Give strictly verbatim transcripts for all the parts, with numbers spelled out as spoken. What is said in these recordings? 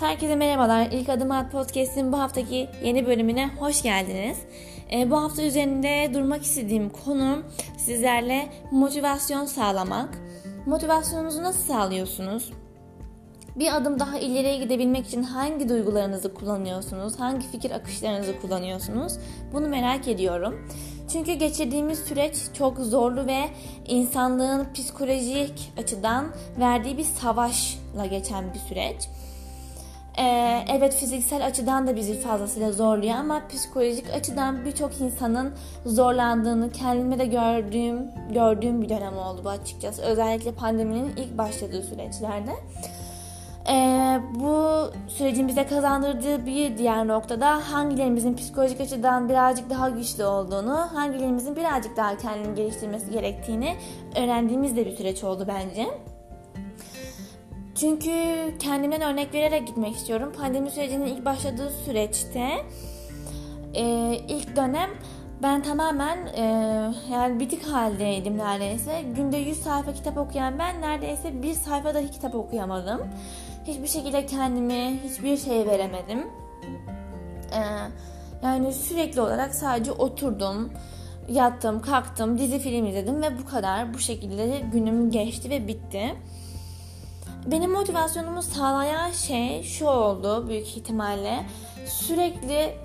Herkese merhabalar. İlk Adım At Podcast'in bu haftaki yeni bölümüne hoş geldiniz. E, bu hafta üzerinde durmak istediğim konu sizlerle motivasyon sağlamak. Motivasyonunuzu nasıl sağlıyorsunuz? Bir adım daha ileriye gidebilmek için hangi duygularınızı kullanıyorsunuz? Hangi fikir akışlarınızı kullanıyorsunuz? Bunu merak ediyorum. Çünkü geçirdiğimiz süreç çok zorlu ve insanlığın psikolojik açıdan verdiği bir savaşla geçen bir süreç. Ee, evet, fiziksel açıdan da bizi fazlasıyla zorluyor ama psikolojik açıdan birçok insanın zorlandığını kendime de gördüğüm, gördüğüm bir dönem oldu bu açıkçası. Özellikle pandeminin ilk başladığı süreçlerde. Ee, bu sürecin bize kazandırdığı bir diğer noktada hangilerimizin psikolojik açıdan birazcık daha güçlü olduğunu, hangilerimizin birazcık daha kendini geliştirmesi gerektiğini öğrendiğimiz de bir süreç oldu bence. Çünkü kendimden örnek vererek gitmek istiyorum. Pandemi sürecinin ilk başladığı süreçte e, ilk dönem ben tamamen e, yani bitik haldeydim neredeyse. Günde yüz sayfa kitap okuyan ben neredeyse bir sayfa dahi kitap okuyamadım. Hiçbir şekilde kendimi hiçbir şeye veremedim. E, yani sürekli olarak sadece oturdum, yattım, kalktım, dizi film izledim ve bu kadar. Bu şekilde günüm geçti ve bitti. Benim motivasyonumu sağlayan şey şu oldu büyük ihtimalle. Sürekli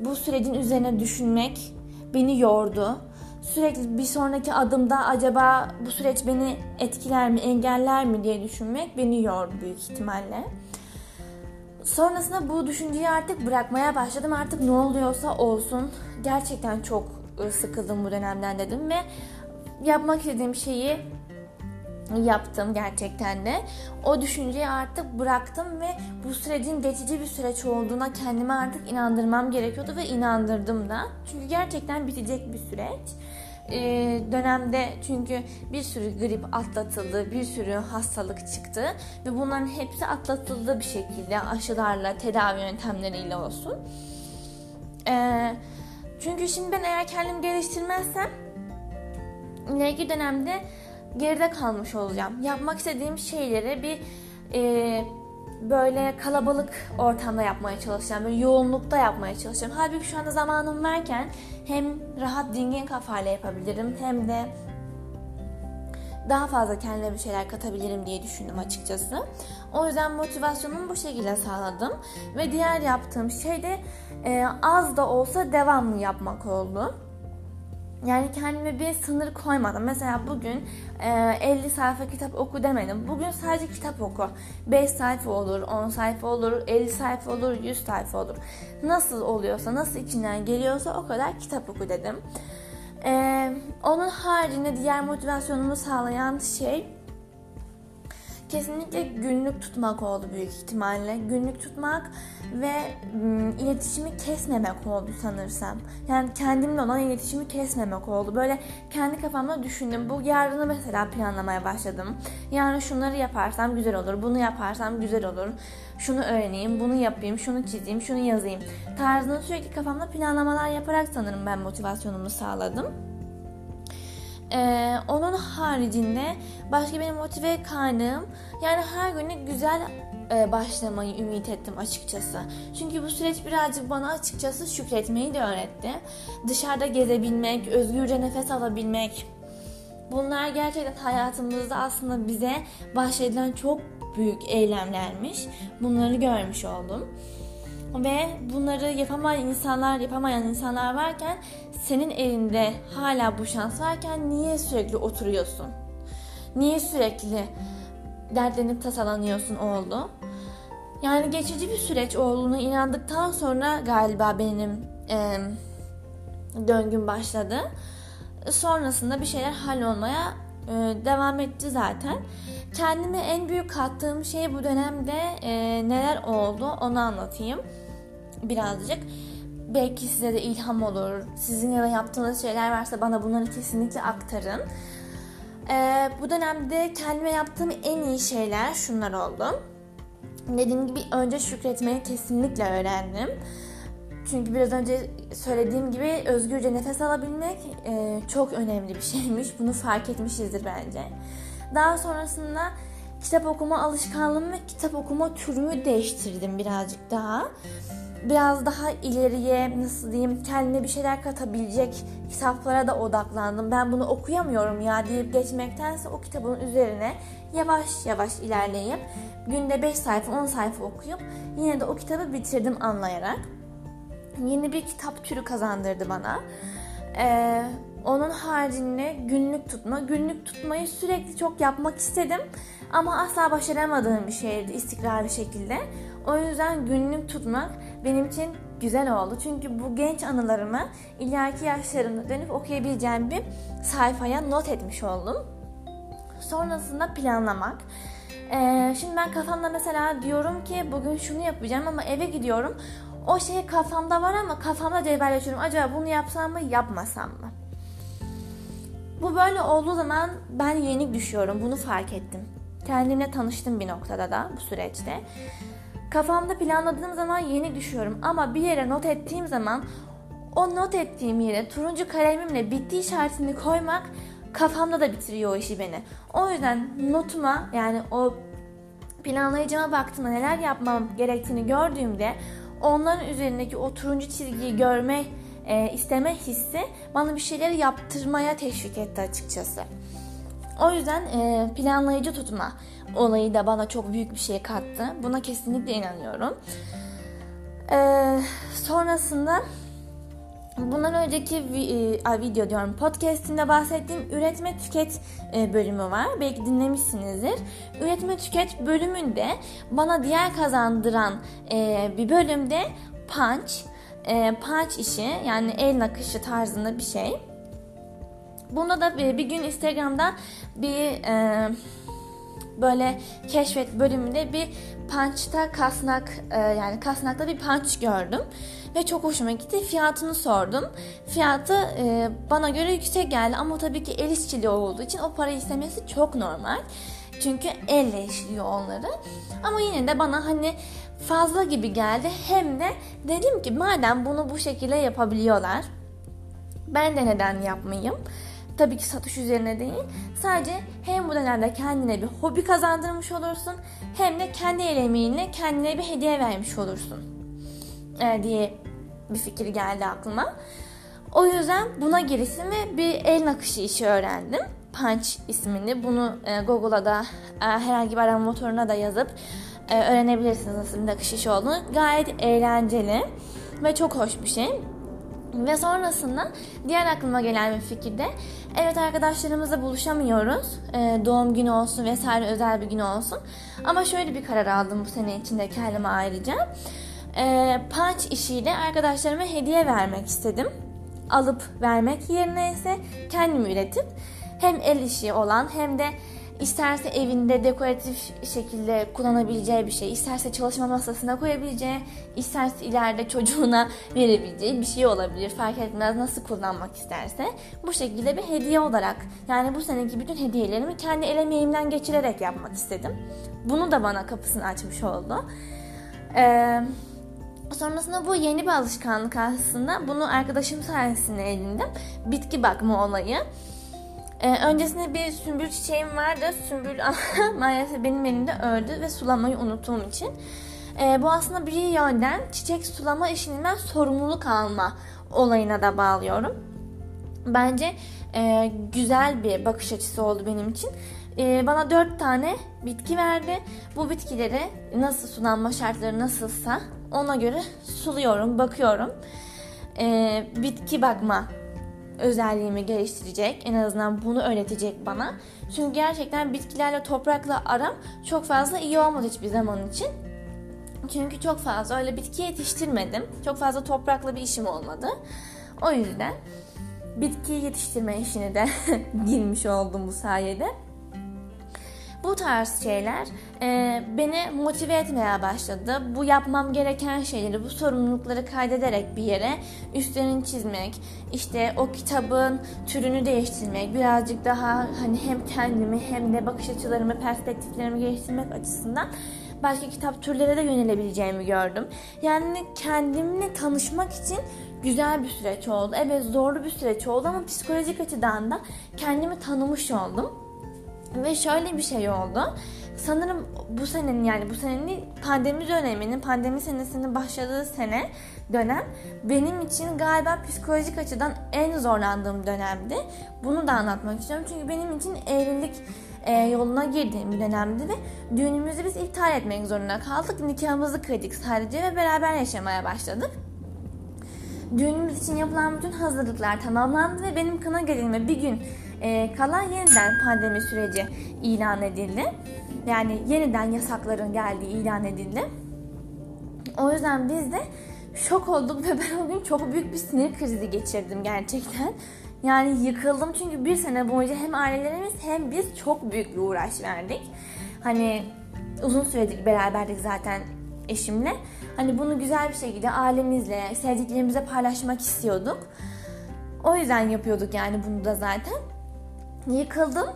bu sürecin üzerine düşünmek beni yordu. Sürekli bir sonraki adımda acaba bu süreç beni etkiler mi, engeller mi diye düşünmek beni yordu büyük ihtimalle. Sonrasında bu düşünceyi artık bırakmaya başladım. Artık ne oluyorsa olsun. Gerçekten çok sıkıldım bu dönemden dedim ve yapmak istediğim şeyi yaptım gerçekten de. O düşünceyi artık bıraktım ve bu sürecin geçici bir süreç olduğuna kendime artık inandırmam gerekiyordu ve inandırdım da. Çünkü gerçekten bitecek bir süreç. Ee, dönemde çünkü bir sürü grip atlatıldı, bir sürü hastalık çıktı ve bunların hepsi atlatıldı bir şekilde aşılarla, tedavi yöntemleriyle olsun. Ee, çünkü şimdi ben eğer kendimi geliştirmezsem ileriki dönemde geride kalmış olacağım. Yapmak istediğim şeyleri bir e, böyle kalabalık ortamda yapmaya çalışacağım. Böyle yoğunlukta yapmaya çalışacağım. Halbuki şu anda zamanım varken hem rahat dingin kafayla yapabilirim hem de daha fazla kendime bir şeyler katabilirim diye düşündüm açıkçası. O yüzden motivasyonumu bu şekilde sağladım. Ve diğer yaptığım şey de e, az da olsa devamlı yapmak oldu. Yani kendime bir sınır koymadım. Mesela bugün elli sayfa kitap oku demedim. Bugün sadece kitap oku. beş sayfa olur, on sayfa olur, elli sayfa olur, yüz sayfa olur. Nasıl oluyorsa, nasıl içinden geliyorsa o kadar kitap oku dedim. Ee, onun haricinde diğer motivasyonumu sağlayan şey kesinlikle günlük tutmak oldu büyük ihtimalle. Günlük tutmak ve ım, iletişimi kesmemek oldu sanırsam. Yani kendimle olan iletişimi kesmemek oldu. Böyle kendi kafamda düşündüm. Bu yarını mesela planlamaya başladım. Yani şunları yaparsam güzel olur, bunu yaparsam güzel olur. Şunu öğreneyim, bunu yapayım, şunu çizeyim, şunu yazayım. Tarzını sürekli kafamda planlamalar yaparak sanırım ben motivasyonumu sağladım. Ee, onun haricinde başka benim motive kaynağım, yani her güne güzel e, başlamayı ümit ettim açıkçası. Çünkü bu süreç birazcık bana açıkçası şükretmeyi de öğretti. Dışarıda gezebilmek, özgürce nefes alabilmek, bunlar gerçekten hayatımızda aslında bize bahşedilen çok büyük eylemlermiş. Bunları görmüş oldum. Ve bunları yapamayan insanlar, yapamayan insanlar varken senin elinde hala bu şans varken niye sürekli oturuyorsun? Niye sürekli dertlenip tasalanıyorsun oldu? Yani geçici bir süreç olduğuna inandıktan sonra galiba benim e, döngüm başladı. Sonrasında bir şeyler hallolmaya e, devam etti zaten. Kendime en büyük kattığım şey bu dönemde e, neler oldu onu anlatayım birazcık. Belki size de ilham olur. Sizin ya da yaptığınız şeyler varsa bana bunları kesinlikle aktarın. Ee, bu dönemde kendime yaptığım en iyi şeyler şunlar oldu. Dediğim gibi önce şükretmeyi kesinlikle öğrendim. Çünkü biraz önce söylediğim gibi özgürce nefes alabilmek e, çok önemli bir şeymiş. Bunu fark etmişizdir bence. Daha sonrasında kitap okuma alışkanlığımı ve kitap okuma türümü değiştirdim birazcık daha. Biraz daha ileriye, nasıl diyeyim, kendine bir şeyler katabilecek kitaplara da odaklandım. Ben bunu okuyamıyorum ya deyip geçmektense o kitabın üzerine yavaş yavaş ilerleyip günde beş sayfa, on sayfa okuyup yine de o kitabı bitirdim anlayarak. Yeni bir kitap türü kazandırdı bana. Ee, onun haricinde günlük tutma. Günlük tutmayı sürekli çok yapmak istedim ama asla başaramadığım bir şeydi istikrarlı şekilde. O yüzden günlük tutmak benim için güzel oldu. Çünkü bu genç anılarımı ileriki yaşlarımda dönüp okuyabileceğim bir sayfaya not etmiş oldum. Sonrasında planlamak. Ee, şimdi ben kafamda mesela diyorum ki bugün şunu yapacağım ama eve gidiyorum. O şey kafamda var ama kafamda cebelleşiyorum. Acaba bunu yapsam mı, yapmasam mı? Bu böyle olduğu zaman ben yenik düşüyorum. Bunu fark ettim. Kendimle tanıştım bir noktada da bu süreçte. Kafamda planladığım zaman yenik düşüyorum ama bir yere not ettiğim zaman o not ettiğim yere turuncu kalemimle bitti işaretini koymak kafamda da bitiriyor o işi beni. O yüzden notuma, yani o planlayacağıma baktığımda neler yapmam gerektiğini gördüğümde onların üzerindeki o turuncu çizgiyi görme, e, isteme hissi bana bir şeyleri yaptırmaya teşvik etti açıkçası. O yüzden e, planlayıcı tutma olayı da bana çok büyük bir şey kattı. Buna kesinlikle inanıyorum. E, sonrasında bundan önceki vi, e, video diyorum podcast'imde bahsettiğim üretme tüket e, bölümü var. Belki dinlemişsinizdir. Üretme tüket bölümünde bana diğer kazandıran e, bir bölümde punch, e, punch işi, yani el nakışı tarzında bir şey. Bunda da bir gün Instagram'da bir e, böyle keşfet bölümünde bir punch'ta kasnak e, yani kasnakta bir punch gördüm ve çok hoşuma gitti. Fiyatını sordum. Fiyatı e, bana göre yüksek geldi ama tabii ki el işçiliği olduğu için o parayı istemesi çok normal. Çünkü elle işliyor onları. Ama yine de bana hani fazla gibi geldi. Hem de dedim ki madem bunu bu şekilde yapabiliyorlar, ben de neden yapmayayım? Tabii ki satış üzerine değil. Sadece hem bu dönemde kendine bir hobi kazandırmış olursun, hem de kendi el emeğinle kendine bir hediye vermiş olursun ee, diye bir fikir geldi aklıma. O yüzden buna girişim ve bir el nakışı işi öğrendim. Punch ismini. Bunu e, Google'a da e, herhangi bir arama motoruna da yazıp e, öğrenebilirsiniz nasıl bir nakış işi olduğunu. Gayet eğlenceli ve çok hoş bir şey. Ve sonrasında diğer aklıma gelen bir fikir de, evet arkadaşlarımızla buluşamıyoruz, ee, doğum günü olsun vesaire özel bir gün olsun, ama şöyle bir karar aldım bu sene içinde kendime ayrıca, ee, punch işiyle arkadaşlarıma hediye vermek istedim. Alıp vermek yerine ise kendim üretip hem el işi olan hem de İsterse evinde dekoratif şekilde kullanabileceği bir şey, isterse çalışma masasına koyabileceği, isterse ileride çocuğuna verebileceği bir şey olabilir. Fark etmez nasıl kullanmak isterse. Bu şekilde bir hediye olarak, yani bu seneki bütün hediyelerimi kendi el emeğimden geçirerek yapmak istedim. Bunu da bana kapısını açmış oldu. Ee, sonrasında bu yeni bir alışkanlık aslında. Bunu arkadaşım sayesinde edindim. Bitki bakma olayı. Ee, öncesinde bir sümbül çiçeğim vardı. Sümbül maalesef benim elimde öldü ve sulamayı unuttuğum için. Ee, bu aslında bir yönden çiçek sulama işinden sorumluluk alma olayına da bağlıyorum. Bence e, güzel bir bakış açısı oldu benim için. E, bana dört tane bitki verdi. Bu bitkileri nasıl, sulanma şartları nasılsa ona göre suluyorum, bakıyorum. E, bitki bakma özelliğimi geliştirecek. En azından bunu öğretecek bana. Çünkü gerçekten bitkilerle, toprakla aram çok fazla iyi olmadı hiçbir zaman için. Çünkü çok fazla öyle bitki yetiştirmedim. Çok fazla toprakla bir işim olmadı. O yüzden bitki yetiştirme işine de girmiş oldum bu sayede. Bu tarz şeyler e, beni motive etmeye başladı. Bu yapmam gereken şeyleri, bu sorumlulukları kaydederek bir yere üstlerini çizmek, işte o kitabın türünü değiştirmek, birazcık daha hani hem kendimi hem de bakış açılarımı, perspektiflerimi geliştirmek açısından başka kitap türlere de yönelebileceğimi gördüm. Yani kendimle tanışmak için güzel bir süreç oldu. Evet, zorlu bir süreç oldu ama psikolojik açıdan da kendimi tanımış oldum. Ve şöyle bir şey oldu. Sanırım bu senenin yani bu senenin pandemi döneminin, pandemi senesinin başladığı sene dönem benim için galiba psikolojik açıdan en zorlandığım dönemdi. Bunu da anlatmak istiyorum. Çünkü benim için evlilik e, yoluna girdiğim bir dönemdi ve düğünümüzü biz iptal etmek zorunda kaldık. Nikahımızı kıydık sadece ve beraber yaşamaya başladık. Düğünümüz için yapılan bütün hazırlıklar tamamlandı ve benim kına gelinime bir gün e, kala yeniden pandemi süreci ilan edildi. Yani yeniden yasakların geldiği ilan edildi. O yüzden biz de şok olduk ve ben o gün çok büyük bir sinir krizi geçirdim gerçekten. Yani yıkıldım çünkü bir sene boyunca hem ailelerimiz hem biz çok büyük bir uğraş verdik. Hani uzun süredir beraberdik zaten eşimle. Hani bunu güzel bir şekilde ailemizle, sevdiklerimize paylaşmak istiyorduk. O yüzden yapıyorduk yani bunu da zaten. Yıkıldım.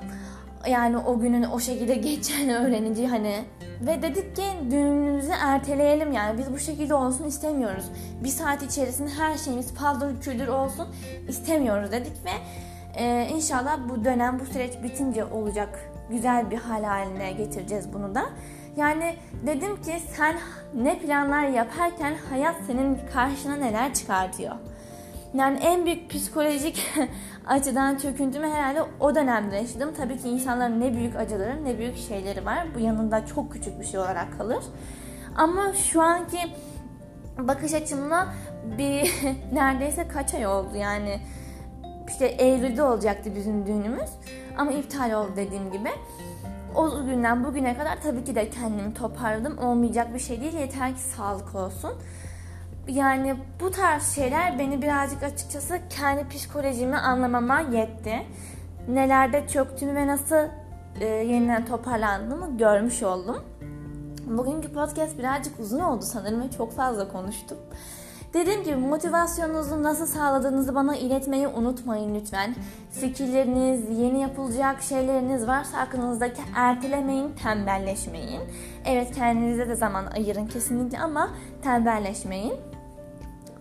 Yani o günün o şekilde geçeceğini öğrenince hani ve dedik ki düğünümüzü erteleyelim yani biz bu şekilde olsun istemiyoruz. Bir saat içerisinde her şeyimiz paldır küldür olsun istemiyoruz dedik ve e, inşallah bu dönem bu süreç bitince olacak güzel bir hal haline getireceğiz bunu da. Yani dedim ki sen ne planlar yaparken hayat senin karşına neler çıkartıyor. Yani en büyük psikolojik açıdan çöküntümü herhalde o dönemde yaşadım. Tabii ki insanların ne büyük acıları ne büyük şeyleri var. Bu yanında çok küçük bir şey olarak kalır. Ama şu anki bakış açımla bir neredeyse kaç ay oldu yani. İşte Eylül'de olacaktı bizim düğünümüz. Ama iptal oldu dediğim gibi. O günden bugüne kadar tabii ki de kendimi toparladım. Olmayacak bir şey değil. Yeter ki sağlık olsun. Yani bu tarz şeyler beni birazcık açıkçası kendi psikolojimi anlamama yetti. Nelerde çöktüğümü ve nasıl e, yeniden toparlandığımı görmüş oldum. Bugünkü podcast birazcık uzun oldu sanırım ve çok fazla konuştum. Dediğim gibi motivasyonunuzu nasıl sağladığınızı bana iletmeyi unutmayın lütfen. Fikirleriniz, yeni yapılacak şeyleriniz varsa aklınızdaki ertelemeyin, tembelleşmeyin. Evet kendinize de zaman ayırın kesinlikle ama tembelleşmeyin.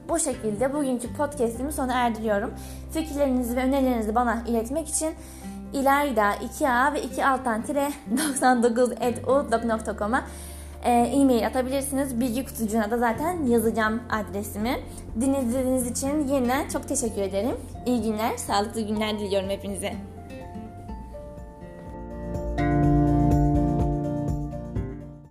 Bu şekilde bugünkü podcast'imi sona erdiriyorum. Fikirlerinizi ve önerilerinizi bana iletmek için ilayda iki a ve iki alttan tire doksan dokuz at outlook nokta com'a e-mail atabilirsiniz. Bilgi kutucuğuna da zaten yazacağım adresimi. Dinlediğiniz için yeniden çok teşekkür ederim. İyi günler, sağlıklı günler diliyorum hepinize.